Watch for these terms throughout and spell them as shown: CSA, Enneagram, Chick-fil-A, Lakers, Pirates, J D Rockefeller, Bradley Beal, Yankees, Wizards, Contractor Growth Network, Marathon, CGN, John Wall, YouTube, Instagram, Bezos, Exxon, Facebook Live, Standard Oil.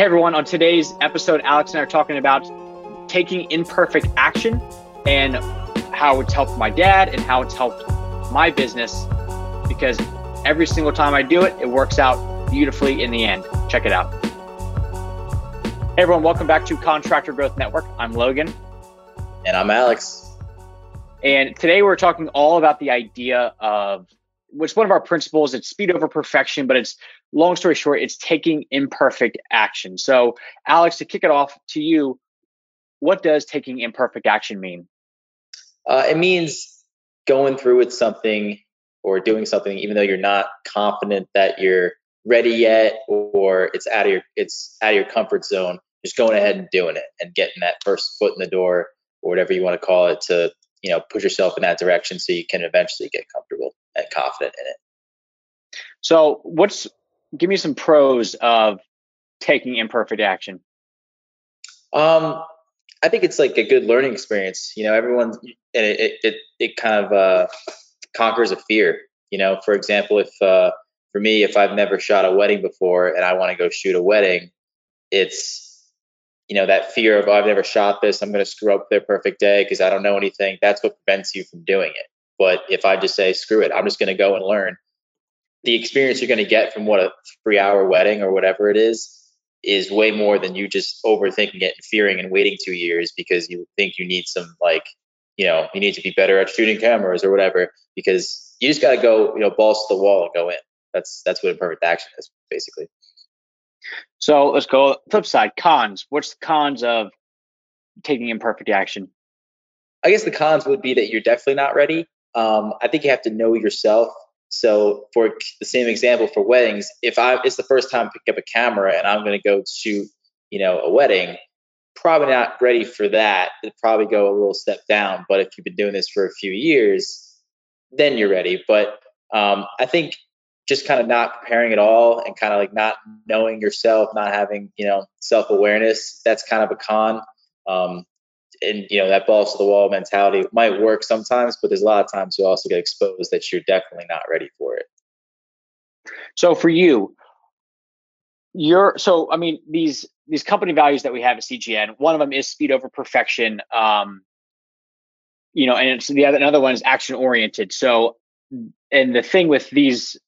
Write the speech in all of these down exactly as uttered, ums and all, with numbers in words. Hey everyone, on today's episode, Alex and I are talking about taking imperfect action and how it's helped my dad and how it's helped my business, because every single time I do it, it works out beautifully in the end. Check it out. Hey everyone, welcome back to Contractor Growth Network. I'm Logan. And I'm Alex. And today we're talking all about the idea of what's one of our principles. It's speed over perfection, but it's long story short, it's taking imperfect action. So Alex, to kick it off to you, what does taking imperfect action mean? Uh, it means going through with something or doing something, even though you're not confident that you're ready yet, or it's out of your, it's out of your comfort zone, just going ahead and doing it and getting that first foot in the door or whatever you want to call it to, you know, push yourself in that direction so you can eventually get comfortable and confident in it. So what's, give me some pros of taking imperfect action. Um, I think it's like a good learning experience. You know, everyone, and it it it kind of uh, conquers a fear. You know, for example, if uh, for me, if I've never shot a wedding before and I want to go shoot a wedding, it's, you know, that fear of, oh, I've never shot this, I'm going to screw up their perfect day because I don't know anything. That's what prevents you from doing it. But if I just say, screw it, I'm just going to go and learn, the experience you're going to get from what a three hour wedding or whatever it is, is way more than you just overthinking it and fearing and waiting two years because you think you need some, like, you know, you need to be better at shooting cameras or whatever, because you just got to go, you know, balls to the wall and go in. That's, that's what imperfect action is basically. So let's go flip side, cons. What's the cons of taking imperfect action? I guess the cons would be that you're definitely not ready. Um, I think you have to know yourself. So for the same example for weddings, if I it's the first time I pick up a camera and I'm going to go shoot, you know, a wedding, probably not ready for that. It'd probably go a little step down. But if you've been doing this for a few years, then you're ready. But um, I think just kind of not preparing at all and kind of like not knowing yourself, not having, you know, self-awareness, that's kind of a con. Um, and, you know, that balls to the wall mentality might work sometimes, but there's a lot of times you also get exposed that you're definitely not ready for it. So for you, you're, so, I mean, these, these company values that we have at C G N, one of them is speed over perfection. Um, you know, and it's the other, another one is action oriented. So, and the thing with these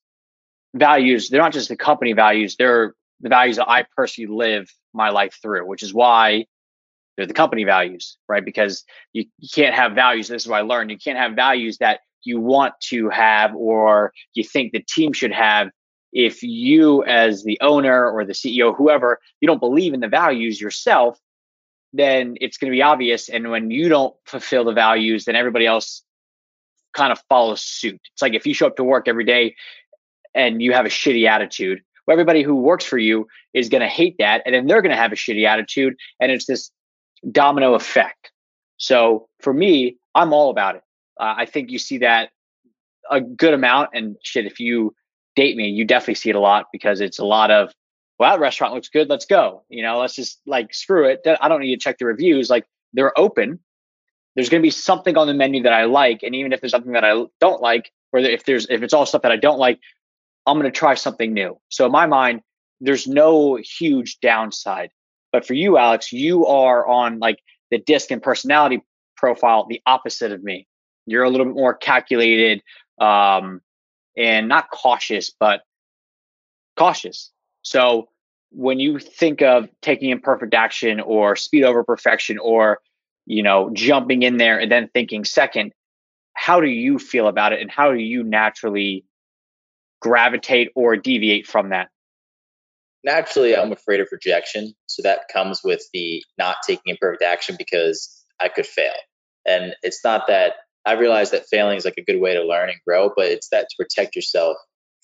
values, they're not just the company values, they're the values that I personally live my life through, which is why they're the company values, right? Because you, you can't have values. This is what I learned. You can't have values that you want to have or you think the team should have. If you as the owner or the C E O, whoever, you don't believe in the values yourself, then it's going to be obvious. And when you don't fulfill the values, then everybody else kind of follows suit. It's like if you show up to work every day and you have a shitty attitude, well, everybody who works for you is going to hate that. And then they're going to have a shitty attitude. And it's this domino effect. So for me, I'm all about it. Uh, I think you see that a good amount, and shit, if you date me, you definitely see it a lot, because it's a lot of, well, that restaurant looks good. Let's go. You know, let's just like, screw it. I don't need to check the reviews. Like, they're open. There's going to be something on the menu that I like. And even if there's something that I don't like, or if there's, if it's all stuff that I don't like, I'm going to try something new. So in my mind, there's no huge downside. But for you, Alex, you are on like the disc and personality profile, the opposite of me. You're a little bit more calculated, um, and not cautious, but cautious. So when you think of taking imperfect action or speed over perfection, or, you know, jumping in there and then thinking second, how do you feel about it? And how do you naturally gravitate or deviate from that? Naturally, I'm afraid of rejection. So that comes with the not taking imperfect action because I could fail. And it's not that I realize that failing is like a good way to learn and grow, but it's that to protect yourself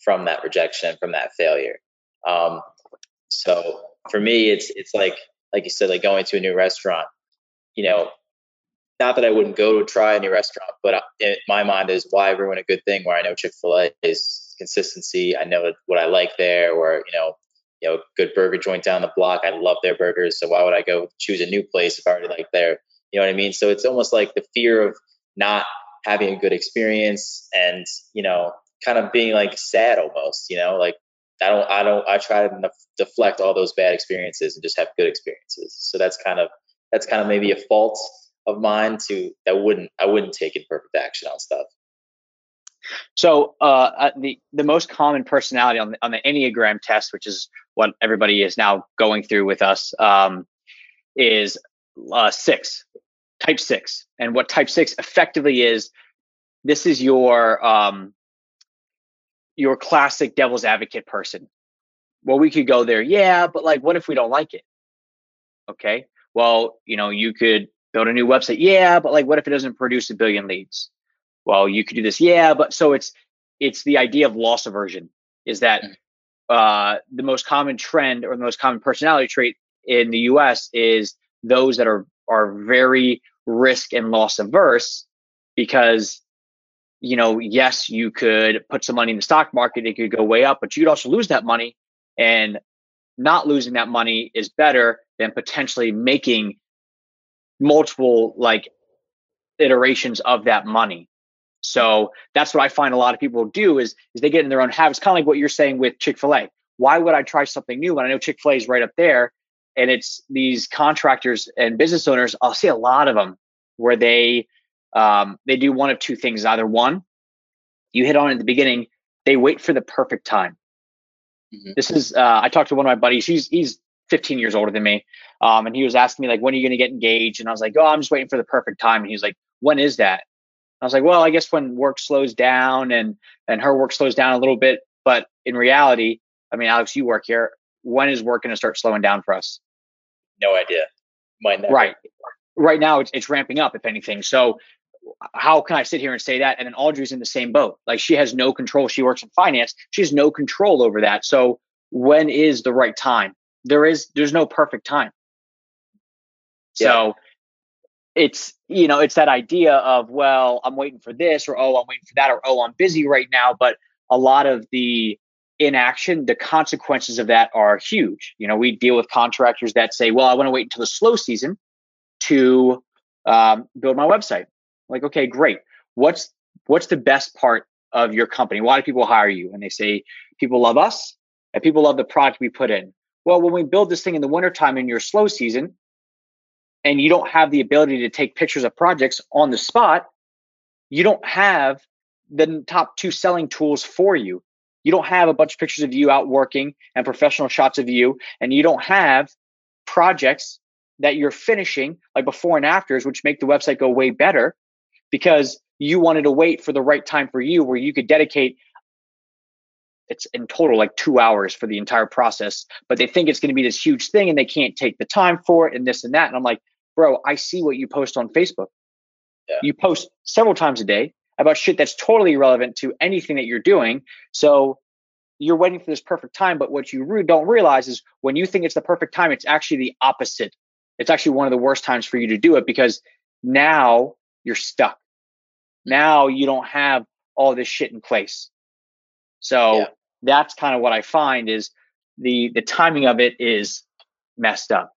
from that rejection, from that failure. Um, so for me, it's it's like, like you said, like going to a new restaurant, you know, not that I wouldn't go to try a new restaurant, but in my mind is why ruin a good thing, where I know Chick-fil-A is consistency. I know what I like there, or, you know, you know, good burger joint down the block. I love their burgers. So why would I go choose a new place if I already like their, you know what I mean? So it's almost like the fear of not having a good experience and, you know, kind of being like sad almost, you know, like I don't, I don't, I try to deflect all those bad experiences and just have good experiences. So that's kind of, that's kind of maybe a fault of mine to that wouldn't, I wouldn't take imperfect action on stuff. So uh, the the most common personality on the, on the Enneagram test, which is what everybody is now going through with us, um, is uh, six, type six. And what type six effectively is, this is your um, your classic devil's advocate person. Well, we could go there, yeah, but like, what if we don't like it? Okay, well, you know, you could build a new website, yeah, but like, what if it doesn't produce a billion leads? Well, you could do this. Yeah. But so it's, it's the idea of loss aversion is that uh, the most common trend or the most common personality trait in the U S is those that are, are very risk and loss averse because, you know, yes, you could put some money in the stock market. It could go way up, but you'd also lose that money, and not losing that money is better than potentially making multiple like iterations of that money. So that's what I find a lot of people do is, is they get in their own habits, kind of like what you're saying with Chick-fil-A. Why would I try something new when I know Chick-fil-A is right up there? And it's these contractors and business owners, I'll see a lot of them where they um, they do one of two things. Either one, you hit on at the beginning, they wait for the perfect time. Mm-hmm. This is, uh, I talked to one of my buddies, he's, he's fifteen years older than me. Um, and he was asking me like, when are you going to get engaged? And I was like, oh, I'm just waiting for the perfect time. And he was like, when is that? I was like, well, I guess when work slows down and, and her work slows down a little bit. But in reality, I mean, Alex, you work here. When is work going to start slowing down for us? No idea. Might not. Right. Right now, it's, it's ramping up, if anything. So how can I sit here and say that? And then Audrey's in the same boat. Like, she has no control. She works in finance. She has no control over that. So when is the right time? There is, there's no perfect time. Yeah. So it's, you know, it's that idea of, well, I'm waiting for this, or, oh, I'm waiting for that, or, oh, I'm busy right now. But a lot of the inaction, the consequences of that are huge. You know, we deal with contractors that say, well, I want to wait until the slow season to um, build my website. Like, okay, great. What's, what's the best part of your company? Why do people hire you? And they say, people love us and people love the product we put in. Well, when we build this thing in the wintertime in your slow season, and you don't have the ability to take pictures of projects on the spot, you don't have the top two selling tools for you. You don't have a bunch of pictures of you out working and professional shots of you, and you don't have projects that you're finishing like before and afters, which make the website go way better because you wanted to wait for the right time for you where you could dedicate, it's in total like two hours for the entire process, but they think it's going to be this huge thing and they can't take the time for it and this and that. And I'm like, bro, I see what you post on Facebook. Yeah. You post several times a day about shit that's totally irrelevant to anything that you're doing. So you're waiting for this perfect time. But what you re- don't realize is when you think it's the perfect time, it's actually the opposite. It's actually one of the worst times for you to do it because now you're stuck. Now you don't have all this shit in place. So yeah. That's kind of what I find is the the timing of it is messed up.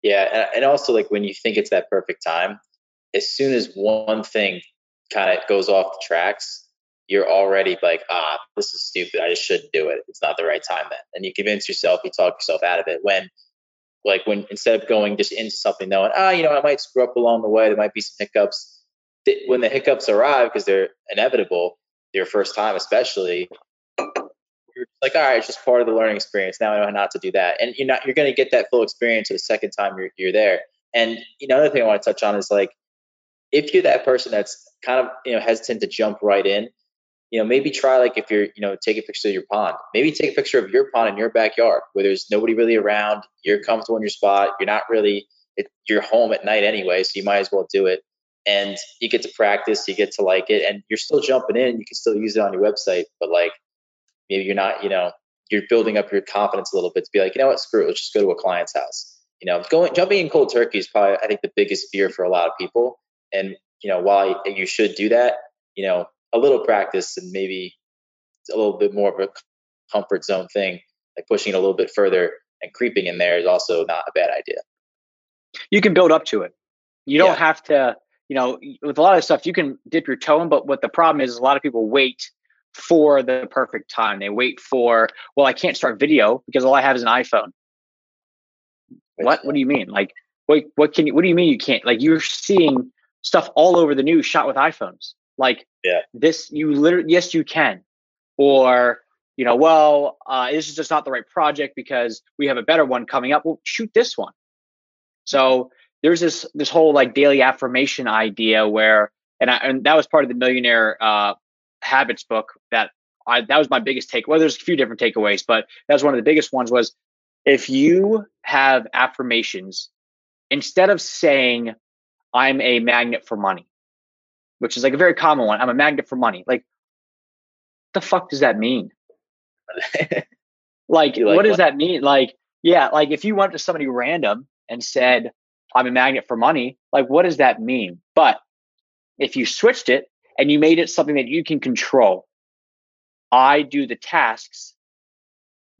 Yeah. And also, like, when you think it's that perfect time, as soon as one thing kind of goes off the tracks, you're already like, ah, this is stupid. I just shouldn't do it. It's not the right time then. And you convince yourself, you talk yourself out of it when, like, when instead of going just into something knowing, ah, you know, I might screw up along the way. There might be some hiccups. When the hiccups arrive, because they're inevitable, your first time especially, you're like, all right, it's just part of the learning experience. Now I know not to do that. And you're not, you're going to get that full experience the second time you're, you're there. And, you know, another thing I want to touch on is, like, if you're that person that's kind of, you know, hesitant to jump right in, you know, maybe try, like, if you're, you know, take a picture of your pond, maybe take a picture of your pond in your backyard where there's nobody really around, you're comfortable in your spot. You're not really, it, you're home at night anyway, so you might as well do it. And you get to practice, you get to like it, and you're still jumping in. You can still use it on your website, but, like, maybe you're not, you know, you're building up your confidence a little bit to be like, you know what, screw it, let's just go to a client's house. You know, going jumping in cold turkey is probably, I think, the biggest fear for a lot of people. And, you know, while you should do that, you know, a little practice and maybe a little bit more of a comfort zone thing, like pushing it a little bit further and creeping in there is also not a bad idea. You can build up to it. You don't yeah. have to. You know, with a lot of stuff, you can dip your toe in, but what the problem is, is a lot of people wait for the perfect time. They wait for, well, I can't start video because all I have is an iPhone. What? What do you mean? Like, what, what can you, what do you mean you can't? Like, you're seeing stuff all over the news shot with iPhones. Like, yeah. this, you literally, yes, you can. Or, you know, well, uh, this is just not the right project because we have a better one coming up. Well, shoot this one. So there's this, this whole like daily affirmation idea where, and I, and that was part of the Millionaire uh, Habits book that I, that was my biggest take. Well, there's a few different takeaways, but that was one of the biggest ones was, if you have affirmations, instead of saying, I'm a magnet for money, which is like a very common one, I'm a magnet for money. Like, what the fuck does that mean? like, like, what does what? that mean? Like, yeah, like if you went to somebody random and said, I'm a magnet for money, like, what does that mean? But if you switched it and you made it something that you can control, I do the tasks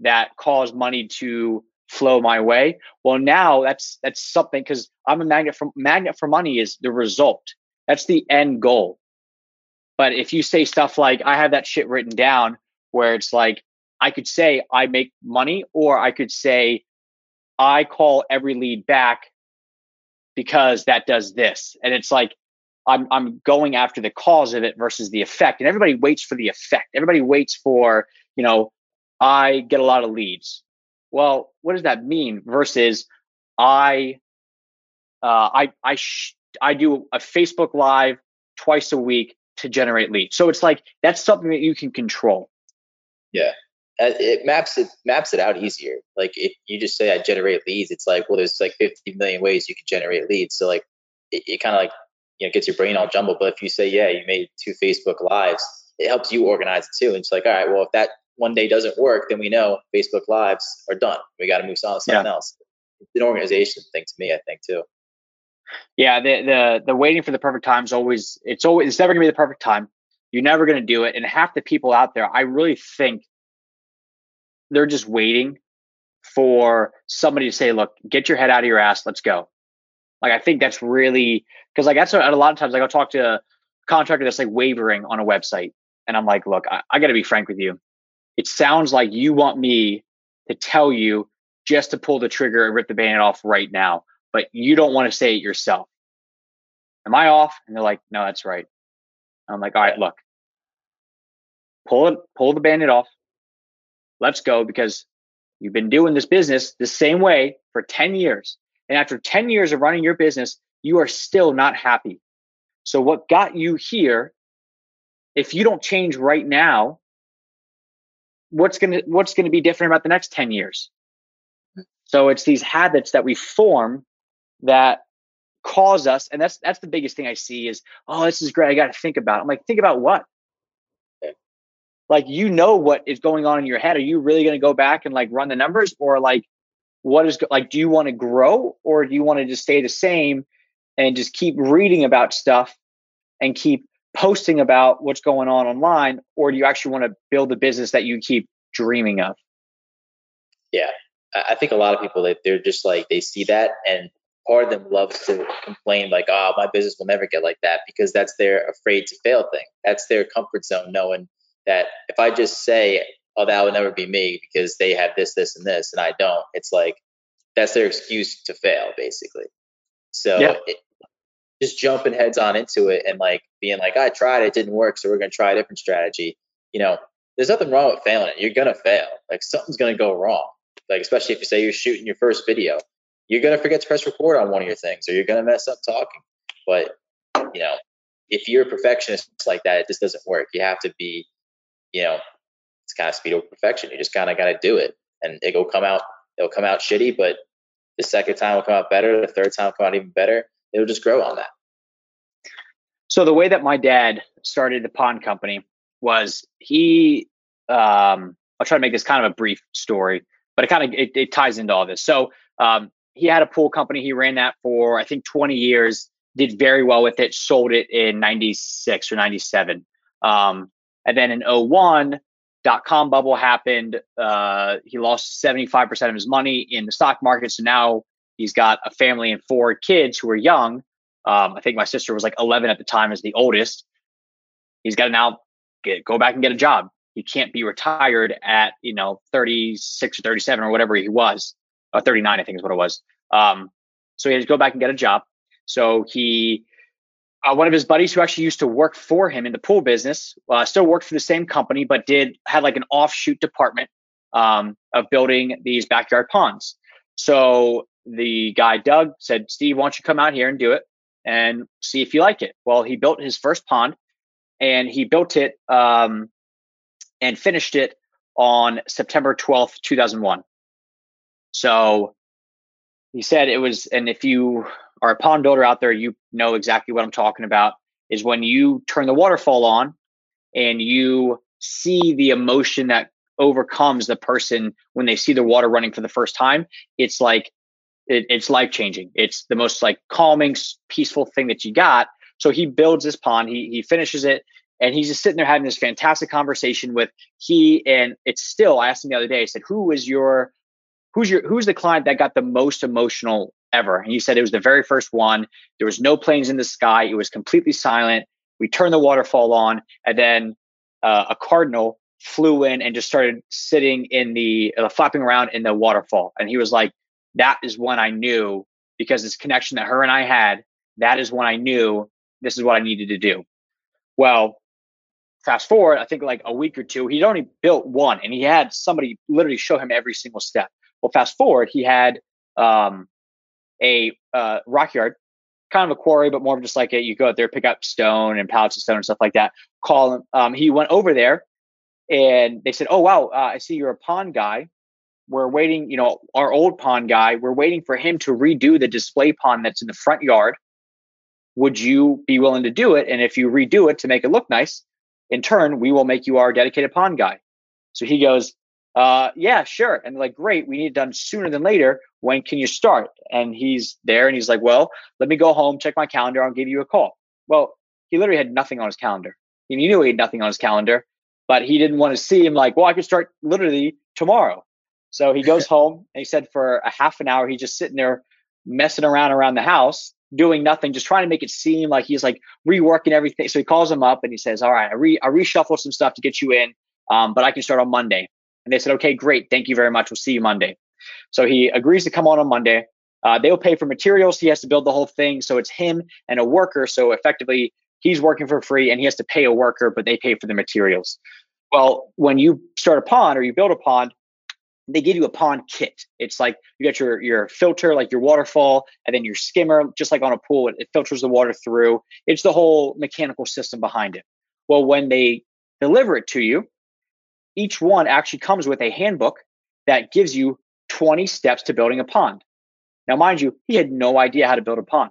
that cause money to flow my way. Well, now that's that's something, because I'm a magnet for magnet for money is the result. That's the end goal. But if you say stuff like, I have that shit written down where it's like, I could say I make money, or I could say I call every lead back because that does this. And it's like, I'm I'm going after the cause of it versus the effect. And everybody waits for the effect. Everybody waits for, you know, I get a lot of leads. Well, what does that mean? Versus, I, uh, I, I, sh- I do a Facebook Live twice a week to generate leads. So it's like that's something that you can control. Yeah, it maps it maps it out easier. Like if you just say I generate leads, it's like, well, there's like fifty million ways you can generate leads. So like it, it kind of like you know gets your brain all jumbled. But if you say, yeah, you made two Facebook Lives, it helps you organize it too. And it's like, all right, well, if that one day doesn't work, then we know Facebook Lives are done. We got to move on to something yeah. else. It's an organization thing to me, I think too. Yeah. The, the, the waiting for the perfect time is always, it's always, it's never gonna be the perfect time. You're never going to do it. And half the people out there, I really think they're just waiting for somebody to say, look, get your head out of your ass. Let's go. Like, I think that's really, cause like that's a, a lot of times like I'll talk to a contractor that's like wavering on a website. And I'm like, look, I, I gotta be frank with you. It sounds like you want me to tell you just to pull the trigger and rip the band off right now, but you don't want to say it yourself. Am I off? And they're like, no, that's right. I'm like, all right, look, pull it, pull the band off. Let's go, because you've been doing this business the same way for ten years. And after ten years of running your business, you are still not happy. So what got you here, if you don't change right now, what's going to, what's going to be different about the next ten years? So it's these habits that we form that cause us. And that's, that's the biggest thing I see is, oh, this is great. I got to think about it. I'm like, think about what? Like, you know what is going on in your head. Are you really going to go back and like run the numbers, or like, what is like, do you want to grow, or do you want to just stay the same and just keep reading about stuff and keep posting about what's going on online? Or do you actually want to build the business that you keep dreaming of? Yeah, I think a lot of people, they're just like, they see that, and part of them loves to complain like, oh, my business will never get like that, because that's their afraid to fail thing. That's their comfort zone, knowing that if I just say, oh, that would never be me because they have this, this, and this, and I don't, it's like, that's their excuse to fail basically. So yeah. it, just jumping heads on into it and like being like, I tried, it didn't work, so we're going to try a different strategy. You know, there's nothing wrong with failing it. You're going to fail. Like, something's going to go wrong. Like, especially if you say you're shooting your first video, you're going to forget to press record on one of your things, or you're going to mess up talking. But, you know, if you're a perfectionist like that, it just doesn't work. You have to be, you know, it's kind of speed over perfection. You just kind of got to do it, and it'll come out, it'll come out shitty, but the second time will come out better. The third time will come out even better. It'll just grow on that. So the way that my dad started the pond company was he, um, I'll try to make this kind of a brief story, but it kind of, it, it ties into all this. So, um, he had a pool company. He ran that for, I think, twenty years, did very well with it, sold it in ninety-six or ninety-seven. Um, and then in oh one, dot-com bubble happened. Uh, he lost seventy-five percent of his money in the stock market. So now he's got a family and four kids who are young. Um, I think my sister was like eleven at the time, as the oldest. He's got now get, go back and get a job. He can't be retired at, you know, thirty-six or thirty-seven or whatever he was, or thirty-nine, I think is what it was. Um, so he had to go back and get a job. So he, uh, one of his buddies who actually used to work for him in the pool business, uh, still worked for the same company, but did had like an offshoot department um, of building these backyard ponds. So the guy, Doug, said, Steve, why don't you come out here and do it and see if you like it? Well, he built his first pond and he built it um, and finished it on September twelfth, two thousand one. So he said it was, and if you are a pond builder out there, you know exactly what I'm talking about, is when you turn the waterfall on and you see the emotion that overcomes the person when they see the water running for the first time. It's like, It, it's life-changing. It's the most like calming, peaceful thing that you got. So he builds this pond, he he finishes it, and he's just sitting there having this fantastic conversation with he, and it's still, I asked him the other day, I said, who is your, who's your, who's the client that got the most emotional ever? And he said, it was the very first one. There was no planes in the sky. It was completely silent. We turned the waterfall on, and then uh, a cardinal flew in and just started sitting in the, uh, flapping around in the waterfall. And he was like, that is when I knew, because this connection that her and I had, that is when I knew this is what I needed to do. Well, fast forward, I think like a week or two, he'd only built one and he had somebody literally show him every single step. Well, fast forward, he had um, a uh, rock yard, kind of a quarry, but more of just like a, you go out there, pick up stone and pallets of stone and stuff like that. Call him. Um, he went over there and they said, oh, wow, uh, I see you're a pond guy. We're waiting, you know, our old pond guy, we're waiting for him to redo the display pond that's in the front yard. Would you be willing to do it? And if you redo it to make it look nice, in turn, we will make you our dedicated pond guy. So he goes, uh, yeah, sure. And they're like, great, we need it done sooner than later. When can you start? And he's there and he's like, well, let me go home, check my calendar. I'll give you a call. Well, he literally had nothing on his calendar. He knew he had nothing on his calendar, but he didn't want to see him like, well, I could start literally tomorrow. So he goes home and he said for a half an hour, he's just sitting there messing around around the house, doing nothing, just trying to make it seem like he's like reworking everything. So he calls him up and he says, all right, I, re- I reshuffled some stuff to get you in, um, but I can start on Monday. And they said, okay, great. Thank you very much. We'll see you Monday. So he agrees to come on on Monday. Uh, they'll pay for materials. He has to build the whole thing. So it's him and a worker. So effectively he's working for free and he has to pay a worker, but they pay for the materials. Well, when you start a pond or you build a pond, they give you a pond kit. It's like you got your your filter, like your waterfall, and then your skimmer, just like on a pool, it, it filters the water through. It's the whole mechanical system behind it. Well, when they deliver it to you, each one actually comes with a handbook that gives you twenty steps to building a pond. Now, mind you, he had no idea how to build a pond,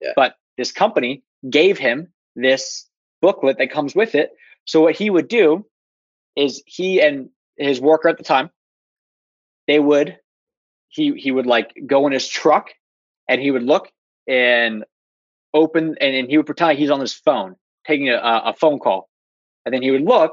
yeah. But this company gave him this booklet that comes with it. So what he would do is he and his worker at the time, They would, he he would like go in his truck and he would look and open and, and he would pretend he's on his phone, taking a, a phone call. And then he would look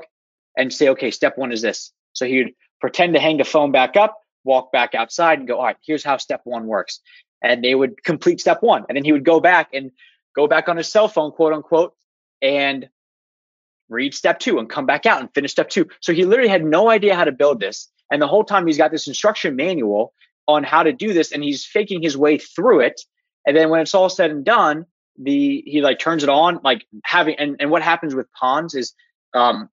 and say, okay, step one is this. So he would pretend to hang the phone back up, walk back outside and go, all right, here's how step one works. And they would complete step one. And then he would go back and go back on his cell phone, quote unquote, and read step two and come back out and finish step two. So he literally had no idea how to build this. And the whole time he's got this instruction manual on how to do this and he's faking his way through it. And then when it's all said and done, the, he like turns it on, like having, and, and what happens with ponds is um,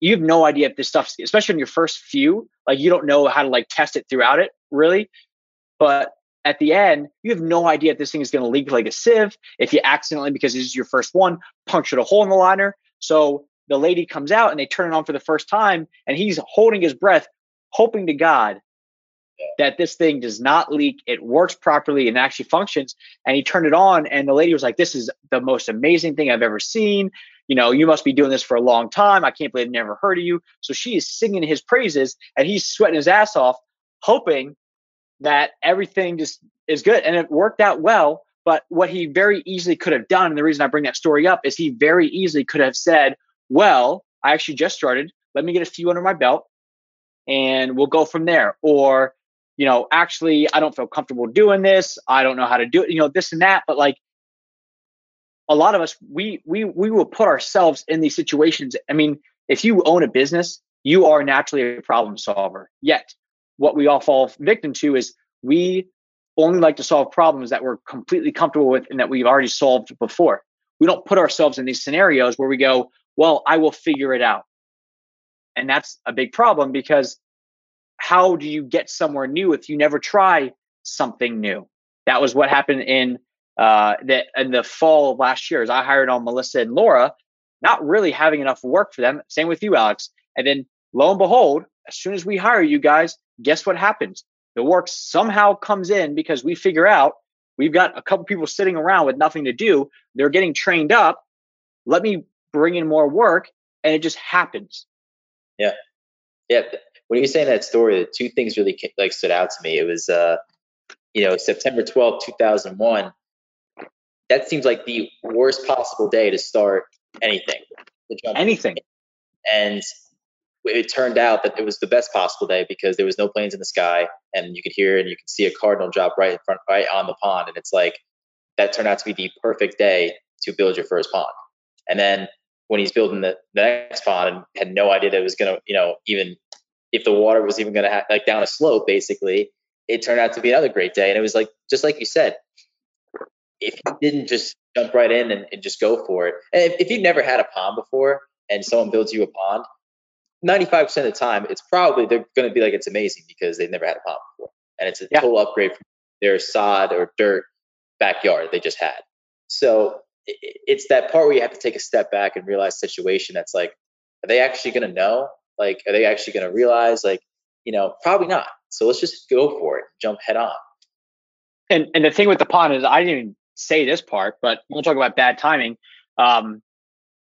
you have no idea if this stuff, especially in your first few, like you don't know how to like test it throughout it really. But at the end, you have no idea if this thing is going to leak like a sieve. If you accidentally, because this is your first one, punctured a hole in the liner. So the lady comes out and they turn it on for the first time and he's holding his breath, hoping to God that this thing does not leak, it works properly and actually functions. And he turned it on and the lady was like, this is the most amazing thing I've ever seen. You know, you must be doing this for a long time. I can't believe I've never heard of you. So she is singing his praises and he's sweating his ass off, hoping that everything just is good. And it worked out well. But what he very easily could have done, and the reason I bring that story up is he very easily could have said, well, I actually just started. Let me get a few under my belt. And we'll go from there. Or, you know, actually, I don't feel comfortable doing this. I don't know how to do it, you know, this and that. But like, a lot of us, we we we will put ourselves in these situations. I mean, if you own a business, you are naturally a problem solver. Yet, what we all fall victim to is we only like to solve problems that we're completely comfortable with and that we've already solved before. We don't put ourselves in these scenarios where we go, well, I will figure it out. And that's a big problem, because how do you get somewhere new if you never try something new? That was what happened in uh, the, in the fall of last year. As I hired on Melissa and Laura, not really having enough work for them. Same with you, Alex. And then lo and behold, as soon as we hire you guys, guess what happens? The work somehow comes in because we figure out we've got a couple people sitting around with nothing to do. They're getting trained up. Let me bring in more work. And it just happens. Yeah. Yeah. When you were saying that story, the two things really like stood out to me. It was, uh, you know, September twelfth, two thousand one. That seems like the worst possible day to start anything. Anything. And it turned out that it was the best possible day, because there was no planes in the sky, and you could hear and you could see a cardinal drop right in front, right on the pond. And it's like, that turned out to be the perfect day to build your first pond. And then when he's building the, the next pond, and had no idea that it was going to, you know, even if the water was even going to have like down a slope, basically, it turned out to be another great day. And it was like, just like you said, if you didn't just jump right in and, and just go for it. And if, if you've never had a pond before and someone builds you a pond, ninety-five percent of the time, it's probably, they're going to be like, it's amazing, because they've never had a pond before. And it's a yeah. total upgrade from their sod or dirt backyard they just had. So it's that part where you have to take a step back and realize the situation. That's like, are they actually going to know? Like, are they actually going to realize? Like, you know, probably not. So let's just go for it, jump head on. And and the thing with the pond is, I didn't even say this part, but we'll talk about bad timing. Um,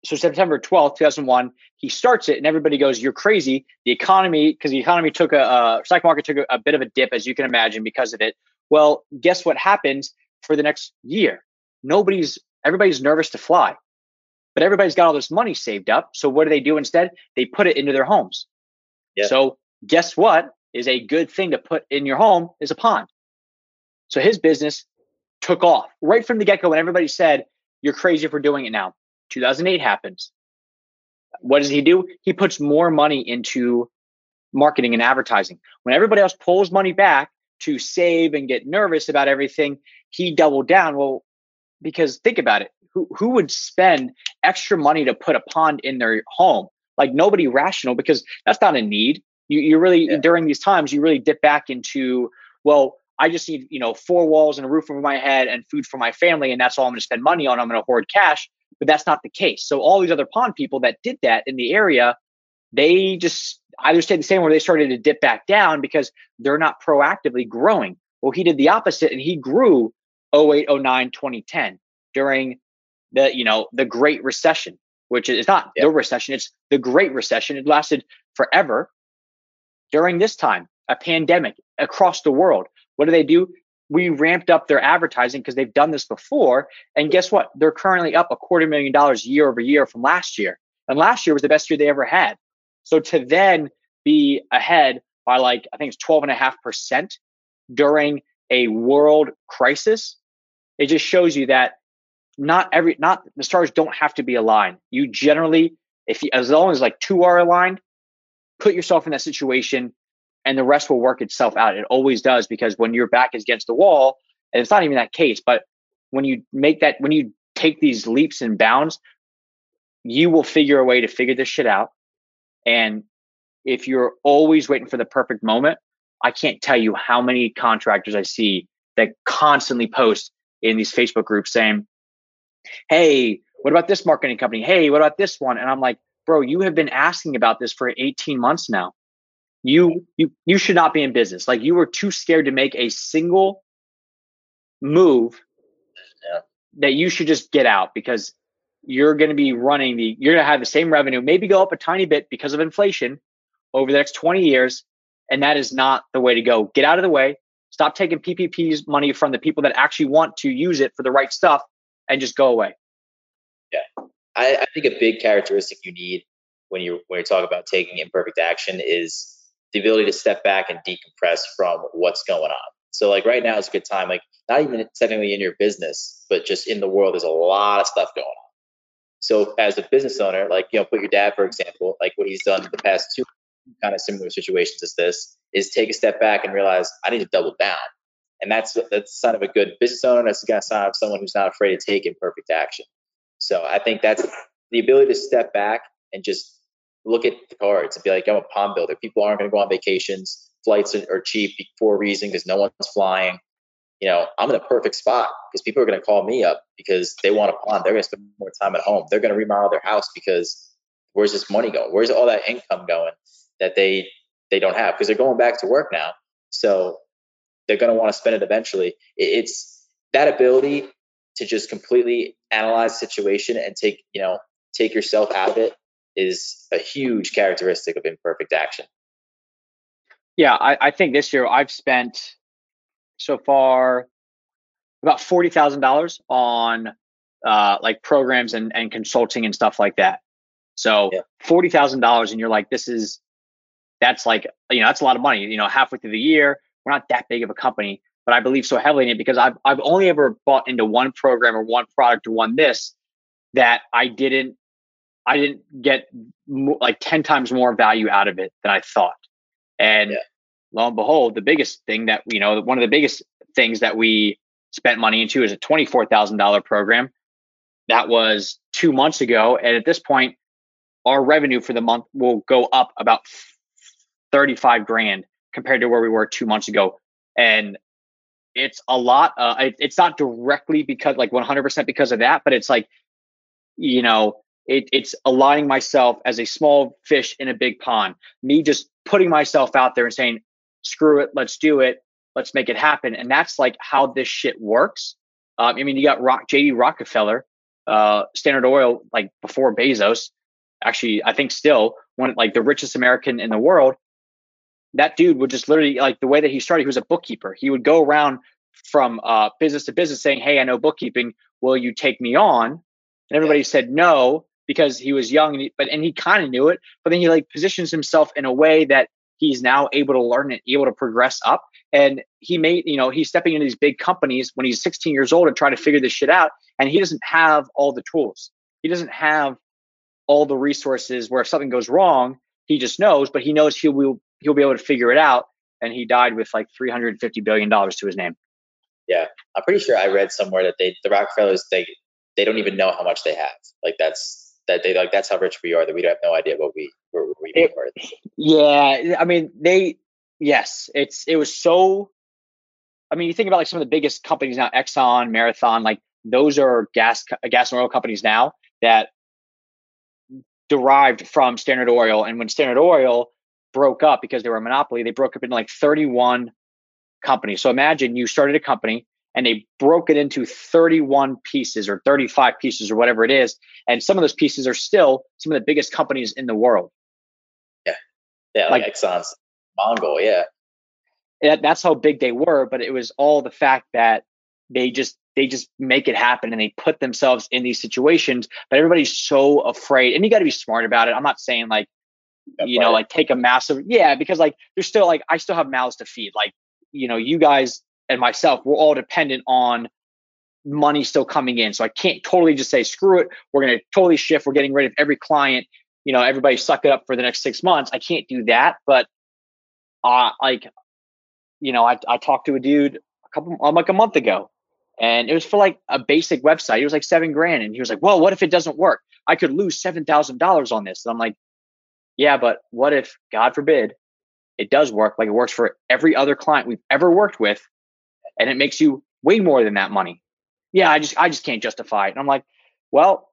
so September twelfth, two thousand one, he starts it, and everybody goes, "You're crazy." The economy, because the economy took a uh, stock market took a, a bit of a dip, as you can imagine, because of it. Well, guess what happens for the next year? Nobody's Everybody's nervous to fly, but everybody's got all this money saved up. So what do they do instead? They put it into their homes. Yeah. So guess what is a good thing to put in your home is a pond. So his business took off right from the get-go, and everybody said, "You're crazy for doing it now." two thousand eight happens. What does he do? He puts more money into marketing and advertising. When everybody else pulls money back to save and get nervous about everything, he doubled down. Well, because think about it, who who would spend extra money to put a pond in their home? Like, nobody rational, because that's not a need. You you really, yeah. during these times, you really dip back into, well, I just need, you know, four walls and a roof over my head and food for my family, and that's all I'm going to spend money on. I'm going to hoard cash, but that's not the case. So all these other pond people that did that in the area, they just either stayed the same or they started to dip back down because they're not proactively growing. Well, he did the opposite, and he grew oh eight, oh nine, twenty ten during the, you know, the Great Recession, which is not yeah. the recession, it's the Great Recession. It lasted forever. During this time, a pandemic across the world, what do they do? We ramped up their advertising, because they've done this before. And guess what? They're currently up a quarter million dollars year over year from last year. And last year was the best year they ever had. So to then be ahead by like, I think it's twelve and a half percent during a world crisis, it just shows you that not every, not the stars don't have to be aligned. You generally, if you, as long as like two are aligned, put yourself in that situation and the rest will work itself out. It always does, because when your back is against the wall, and it's not even that case, but when you make that, when you take these leaps and bounds, you will figure a way to figure this shit out. And if you're always waiting for the perfect moment, I can't tell you how many contractors I see that constantly post in these Facebook groups saying, "Hey, what about this marketing company? Hey, what about this one?" And I'm like, bro, you have been asking about this for eighteen months now. You, you, you should not be in business. Like, you were too scared to make a single move that you should just get out, because you're going to be running the, you're going to have the same revenue, maybe go up a tiny bit because of inflation over the next twenty years. And that is not the way to go. Get out of the way. Stop taking P P P's money from the people that actually want to use it for the right stuff, and just go away. Yeah. I, I think a big characteristic you need when you when you talk about taking imperfect action is the ability to step back and decompress from what's going on. So like right now is a good time. Like not even technically in your business, but just in the world, there's a lot of stuff going on. So as a business owner, like, you know, put your dad, for example, like what he's done in the past two kind of similar situations as this is take a step back and realize I need to double down. And that's that's a sign of a good business owner. That's a sign of someone who's not afraid to take imperfect action. So I think that's the ability to step back and just look at the cards and be like, I'm a pond builder. People aren't going to go on vacations. Flights are cheap for a reason because no one's flying. You know, I'm in a perfect spot because people are going to call me up because they want a pond. They're going to spend more time at home. They're going to remodel their house because where's this money going? Where's all that income going that they they don't have? Because they're going back to work now. So they're going to want to spend it eventually. It's that ability to just completely analyze the situation and take, you know, take yourself out of it is a huge characteristic of imperfect action. Yeah, I, I think this year I've spent so far about forty thousand dollars on uh, like programs and, and consulting and stuff like that. So yeah. forty thousand dollars and you're like, this is, that's like, you know, that's a lot of money, you know, halfway through the year. We're not that big of a company, but I believe so heavily in it because I've I've only ever bought into one program or one product or one this that I didn't I didn't get mo- like ten times more value out of it than I thought. And yeah. lo and behold, the biggest thing that you know one of the biggest things that we spent money into is a twenty-four thousand dollars program that was two months ago, and at this point, our revenue for the month will go up about thirty-five grand. Compared to where we were two months ago. And it's a lot. Uh, it, it's not directly because like one hundred percent because of that, but it's like, you know, it, it's aligning myself as a small fish in a big pond, me just putting myself out there and saying, screw it. Let's do it. Let's make it happen. And that's like how this shit works. Um, I mean, you got Rock, J D Rockefeller, uh, Standard Oil, like before Bezos, actually, I think still one, like the richest American in the world. That dude would just literally like the way that he started, he was a bookkeeper. He would go around from uh, business to business saying, hey, I know bookkeeping. Will you take me on? And everybody yeah. said no, because he was young, and he, but, and he kind of knew it, but then he like positions himself in a way that he's now able to learn and able to progress up. And he made, you know, he's stepping into these big companies when he's sixteen years old and trying to figure this shit out. And he doesn't have all the tools. He doesn't have all the resources where if something goes wrong, he just knows, but he knows he will, he'll be able to figure it out. And he died with like three hundred fifty billion dollars to his name. Yeah. I'm pretty sure I read somewhere that they, the Rockefellers, they, they don't even know how much they have. Like that's, that they like, that's how rich we are, that we don't have no idea what we were. Yeah. I mean, they, yes, it's, it was so, I mean, you think about like some of the biggest companies now, Exxon, Marathon, like those are gas, gas and oil companies now that derived from Standard Oil. And when Standard Oil broke up because they were a monopoly, they broke up into like thirty-one companies. So imagine you started a company and they broke it into thirty-one pieces or thirty-five pieces or whatever it is. And some of those pieces are still some of the biggest companies in the world. Yeah. Yeah. Like, like Exxon's Mongol. Yeah. That, that's how big they were, but it was all the fact that they just, they just make it happen and they put themselves in these situations, but everybody's so afraid and you got to be smart about it. I'm not saying like, you know, like take a massive, yeah, because like, there's still like, I still have mouths to feed. Like, you know, you guys and myself, we're all dependent on money still coming in. So I can't totally just say, screw it. We're going to totally shift. We're getting rid of every client, you know, everybody suck it up for the next six months. I can't do that. But uh, like, you know, I, I talked to a dude a couple, like a month ago, and it was for like a basic website. It was like seven grand. And he was like, well, what if it doesn't work? I could lose seven thousand dollars on this. And I'm like, yeah, but what if, God forbid, it does work like it works for every other client we've ever worked with, and it makes you way more than that money? Yeah, I just I just can't justify it. And I'm like, well,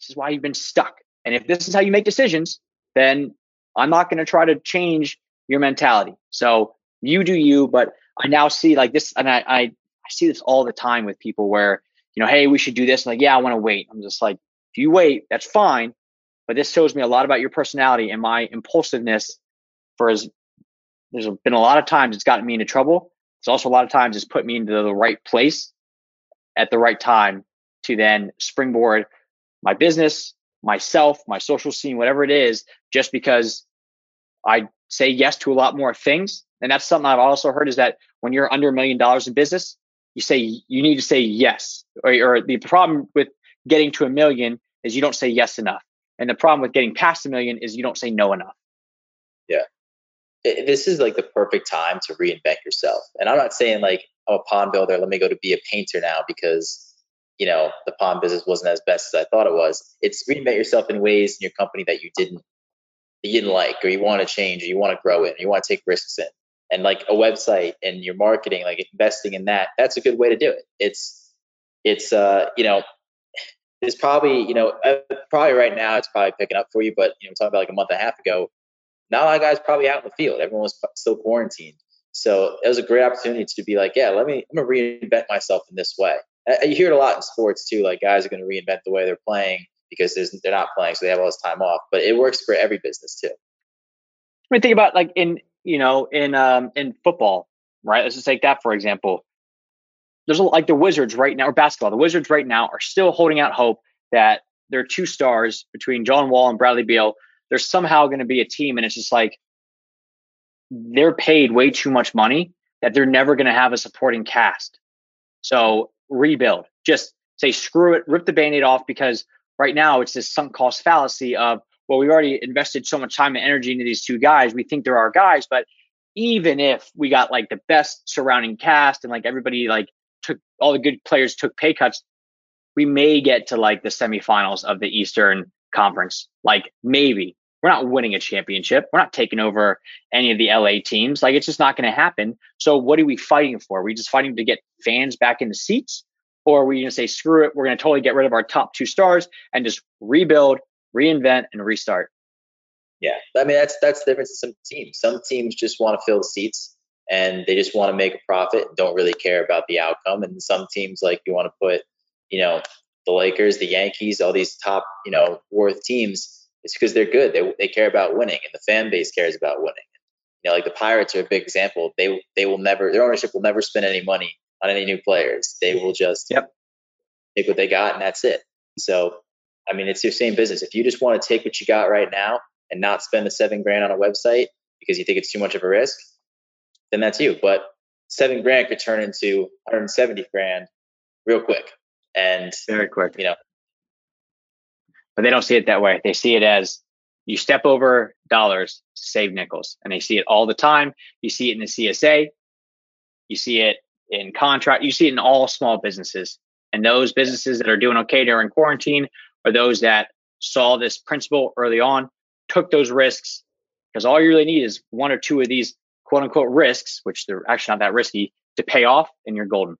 this is why you've been stuck. And if this is how you make decisions, then I'm not going to try to change your mentality. So you do you, but I now see like this, and I, I, I see this all the time with people where, you know, hey, we should do this. I'm like, yeah, I want to wait. I'm just like, if you wait, that's fine. But this shows me a lot about your personality and my impulsiveness. For as there's been a lot of times it's gotten me into trouble. It's also a lot of times it's put me into the right place at the right time to then springboard my business, myself, my social scene, whatever it is, just because I say yes to a lot more things. And that's something I've also heard is that when you're under a million dollars in business, You say, you need to say yes. Or, or the problem with getting to a million is you don't say yes enough. And the problem with getting past a million is you don't say no enough. Yeah. It, this is like the perfect time to reinvent yourself. And I'm not saying like, oh, a pond builder, let me go to be a painter now because, you know, the pond business wasn't as best as I thought it was. It's reinvent yourself in ways in your company that you didn't, you didn't like, or you want to change, or you want to grow in, or you want to take risks in. And like a website and your marketing, like investing in that, that's a good way to do it. It's, it's, uh, you know, it's probably, you know, probably right now it's probably picking up for you, but you know, we're talking about like a month and a half ago, not a lot of guys probably out in the field. Everyone was still quarantined. So it was a great opportunity to be like, yeah, let me, I'm going to reinvent myself in this way. You hear it a lot in sports too. Like guys are going to reinvent the way they're playing because they're not playing. So they have all this time off, but it works for every business too. I mean, think about like in, you know, in, um, in football, right? Let's just take that, for example. There's a, like the Wizards right now, or basketball, the Wizards right now are still holding out hope that their two stars between John Wall and Bradley Beal, they're somehow going to be a team. And it's just like, they're paid way too much money that they're never going to have a supporting cast. So rebuild, just say, screw it, rip the Band-Aid off, because right now it's this sunk cost fallacy of, well, we already invested so much time and energy into these two guys. We think they're our guys, but even if we got like the best surrounding cast and like everybody like took all the good players took pay cuts, we may get to like the semifinals of the Eastern Conference. Like maybe we're not winning a championship. We're not taking over any of the L A teams. Like it's just not going to happen. So what are we fighting for? Are we just fighting to get fans back in the seats, or are we going to say, screw it, we're going to totally get rid of our top two stars and just rebuild, reinvent, and restart? Yeah. I mean, that's, that's the difference in some teams. Some teams just want to fill the seats and they just want to make a profit and don't really care about the outcome. And some teams, like you want to put, you know, the Lakers, the Yankees, all these top, you know, worth teams, it's because they're good. They they care about winning and the fan base cares about winning. You know, like the Pirates are a big example. They, they will never, their ownership will never spend any money on any new players. They will just yep. take what they got and that's it. So, I mean, it's your same business. If you just want to take what you got right now and not spend the seven grand on a website because you think it's too much of a risk, then that's you. But seven grand could turn into one hundred seventy grand real quick. And very quick, you know, but they don't see it that way. They see it as you step over dollars to save nickels, and they see it all the time. You see it in the C S A, you see it in contract, you see it in all small businesses. And those businesses that are doing okay during quarantine are those that saw this principle early on, took those risks, because all you really need is one or two of these quote unquote risks, which they're actually not that risky, to pay off, and you're golden.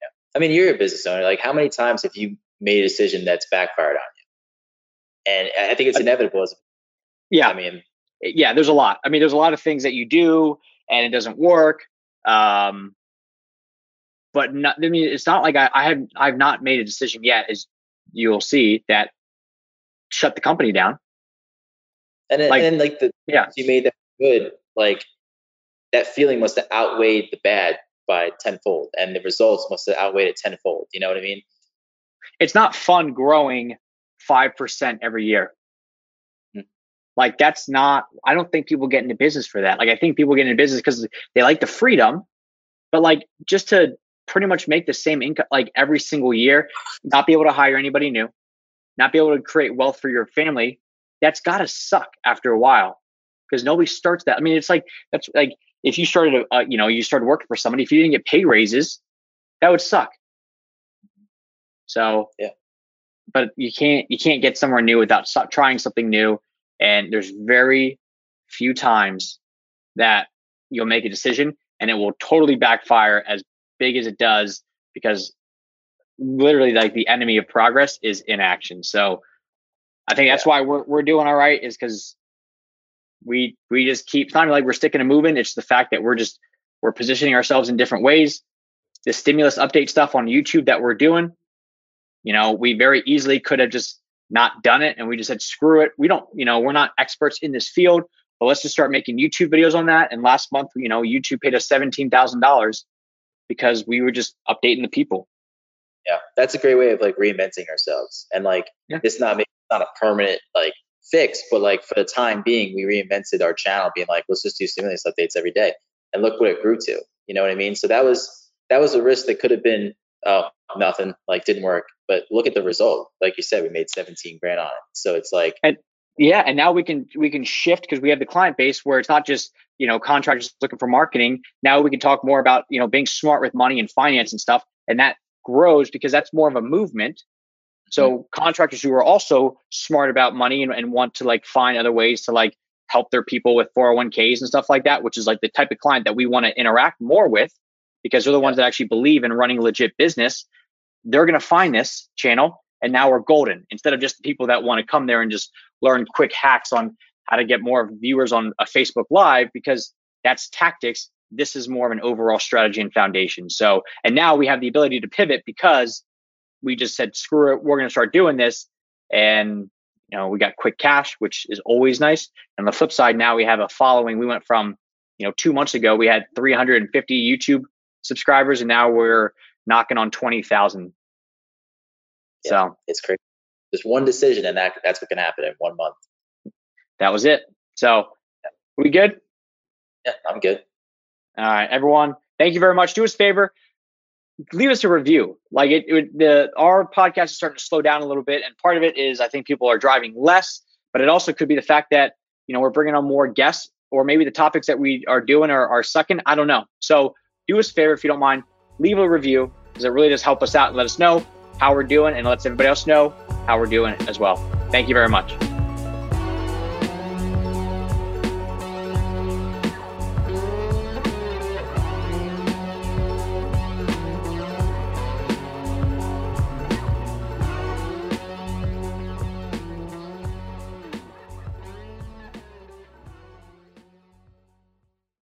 Yeah. I mean, you're a business owner. Like, how many times have you made a decision that's backfired on you? And I think it's inevitable. As yeah. I mean, yeah, there's a lot. I mean, there's a lot of things that you do and it doesn't work. Um, but not, I mean, it's not like I, I have, I've not made a decision yet, as you'll see, that shut the company down. And then, like, and then like the yeah. you made that good, like that feeling must have outweighed the bad by tenfold, and the results must have outweighed it tenfold. You know what I mean? It's not fun growing five percent every year. Mm-hmm. Like that's not, I don't think people get into business for that. Like I think people get into business because they like the freedom, but like just to pretty much make the same income, like every single year, not be able to hire anybody new, not be able to create wealth for your family. That's got to suck after a while, because nobody starts that. I mean, it's like, that's like, if you started, a, uh, you know, you started working for somebody, if you didn't get pay raises, that would suck. So, yeah. But you can't, you can't get somewhere new without so- trying something new. And there's very few times that you'll make a decision and it will totally backfire as big as it does, because literally like the enemy of progress is inaction. So I think that's yeah. why we're we're doing all right, is because we we just keep, it's not like we're sticking and moving. It's the fact that we're just, we're positioning ourselves in different ways. The stimulus update stuff on YouTube that we're doing, you know, we very easily could have just not done it. And we just said, screw it. We don't, you know, we're not experts in this field, but let's just start making YouTube videos on that. And last month, you know, YouTube paid us seventeen thousand dollars because we were just updating the people. Yeah, that's a great way of like reinventing ourselves. And like, yeah. it's not it's not a permanent like fix, but like for the time being, we reinvented our channel being like, let's just do stimulus updates every day. And look what it grew to, you know what I mean? So that was, that was a risk that could have been, oh, nothing, like didn't work. But look at the result. Like you said, we made seventeen grand on it. So it's like, and yeah, and now we can we can shift because we have the client base where it's not just, you know, contractors looking for marketing. Now we can talk more about, you know, being smart with money and finance and stuff, and that grows because that's more of a movement. So mm-hmm. contractors who are also smart about money and, and want to like find other ways to like help their people with four oh one k's and stuff like that, which is like the type of client that we want to interact more with because they're the ones that actually believe in running a legit business. They're going to find this channel, and now we're golden instead of just the people that want to come there and just learn quick hacks on how to get more viewers on a Facebook Live, because that's tactics. This is more of an overall strategy and foundation. So, and now we have the ability to pivot because we just said, screw it, we're going to start doing this. And, you know, we got quick cash, which is always nice. And on the flip side, now we have a following. We went from, you know, two months ago, we had three hundred fifty YouTube subscribers, and now we're knocking on twenty thousand. Yeah, so it's crazy. Just one decision, and that that's what can happen in one month. That was it. So we good? Yeah, I'm good. All right, everyone. Thank you very much. Do us a favor. Leave us a review. Like it, it the our podcast is starting to slow down a little bit, and part of it is I think people are driving less, but it also could be the fact that, you know, we're bringing on more guests, or maybe the topics that we are doing are, are sucking. I don't know. So do us a favor if you don't mind, leave a review because it really does help us out and let us know how we're doing, and lets everybody else know how we're doing as well. Thank you very much.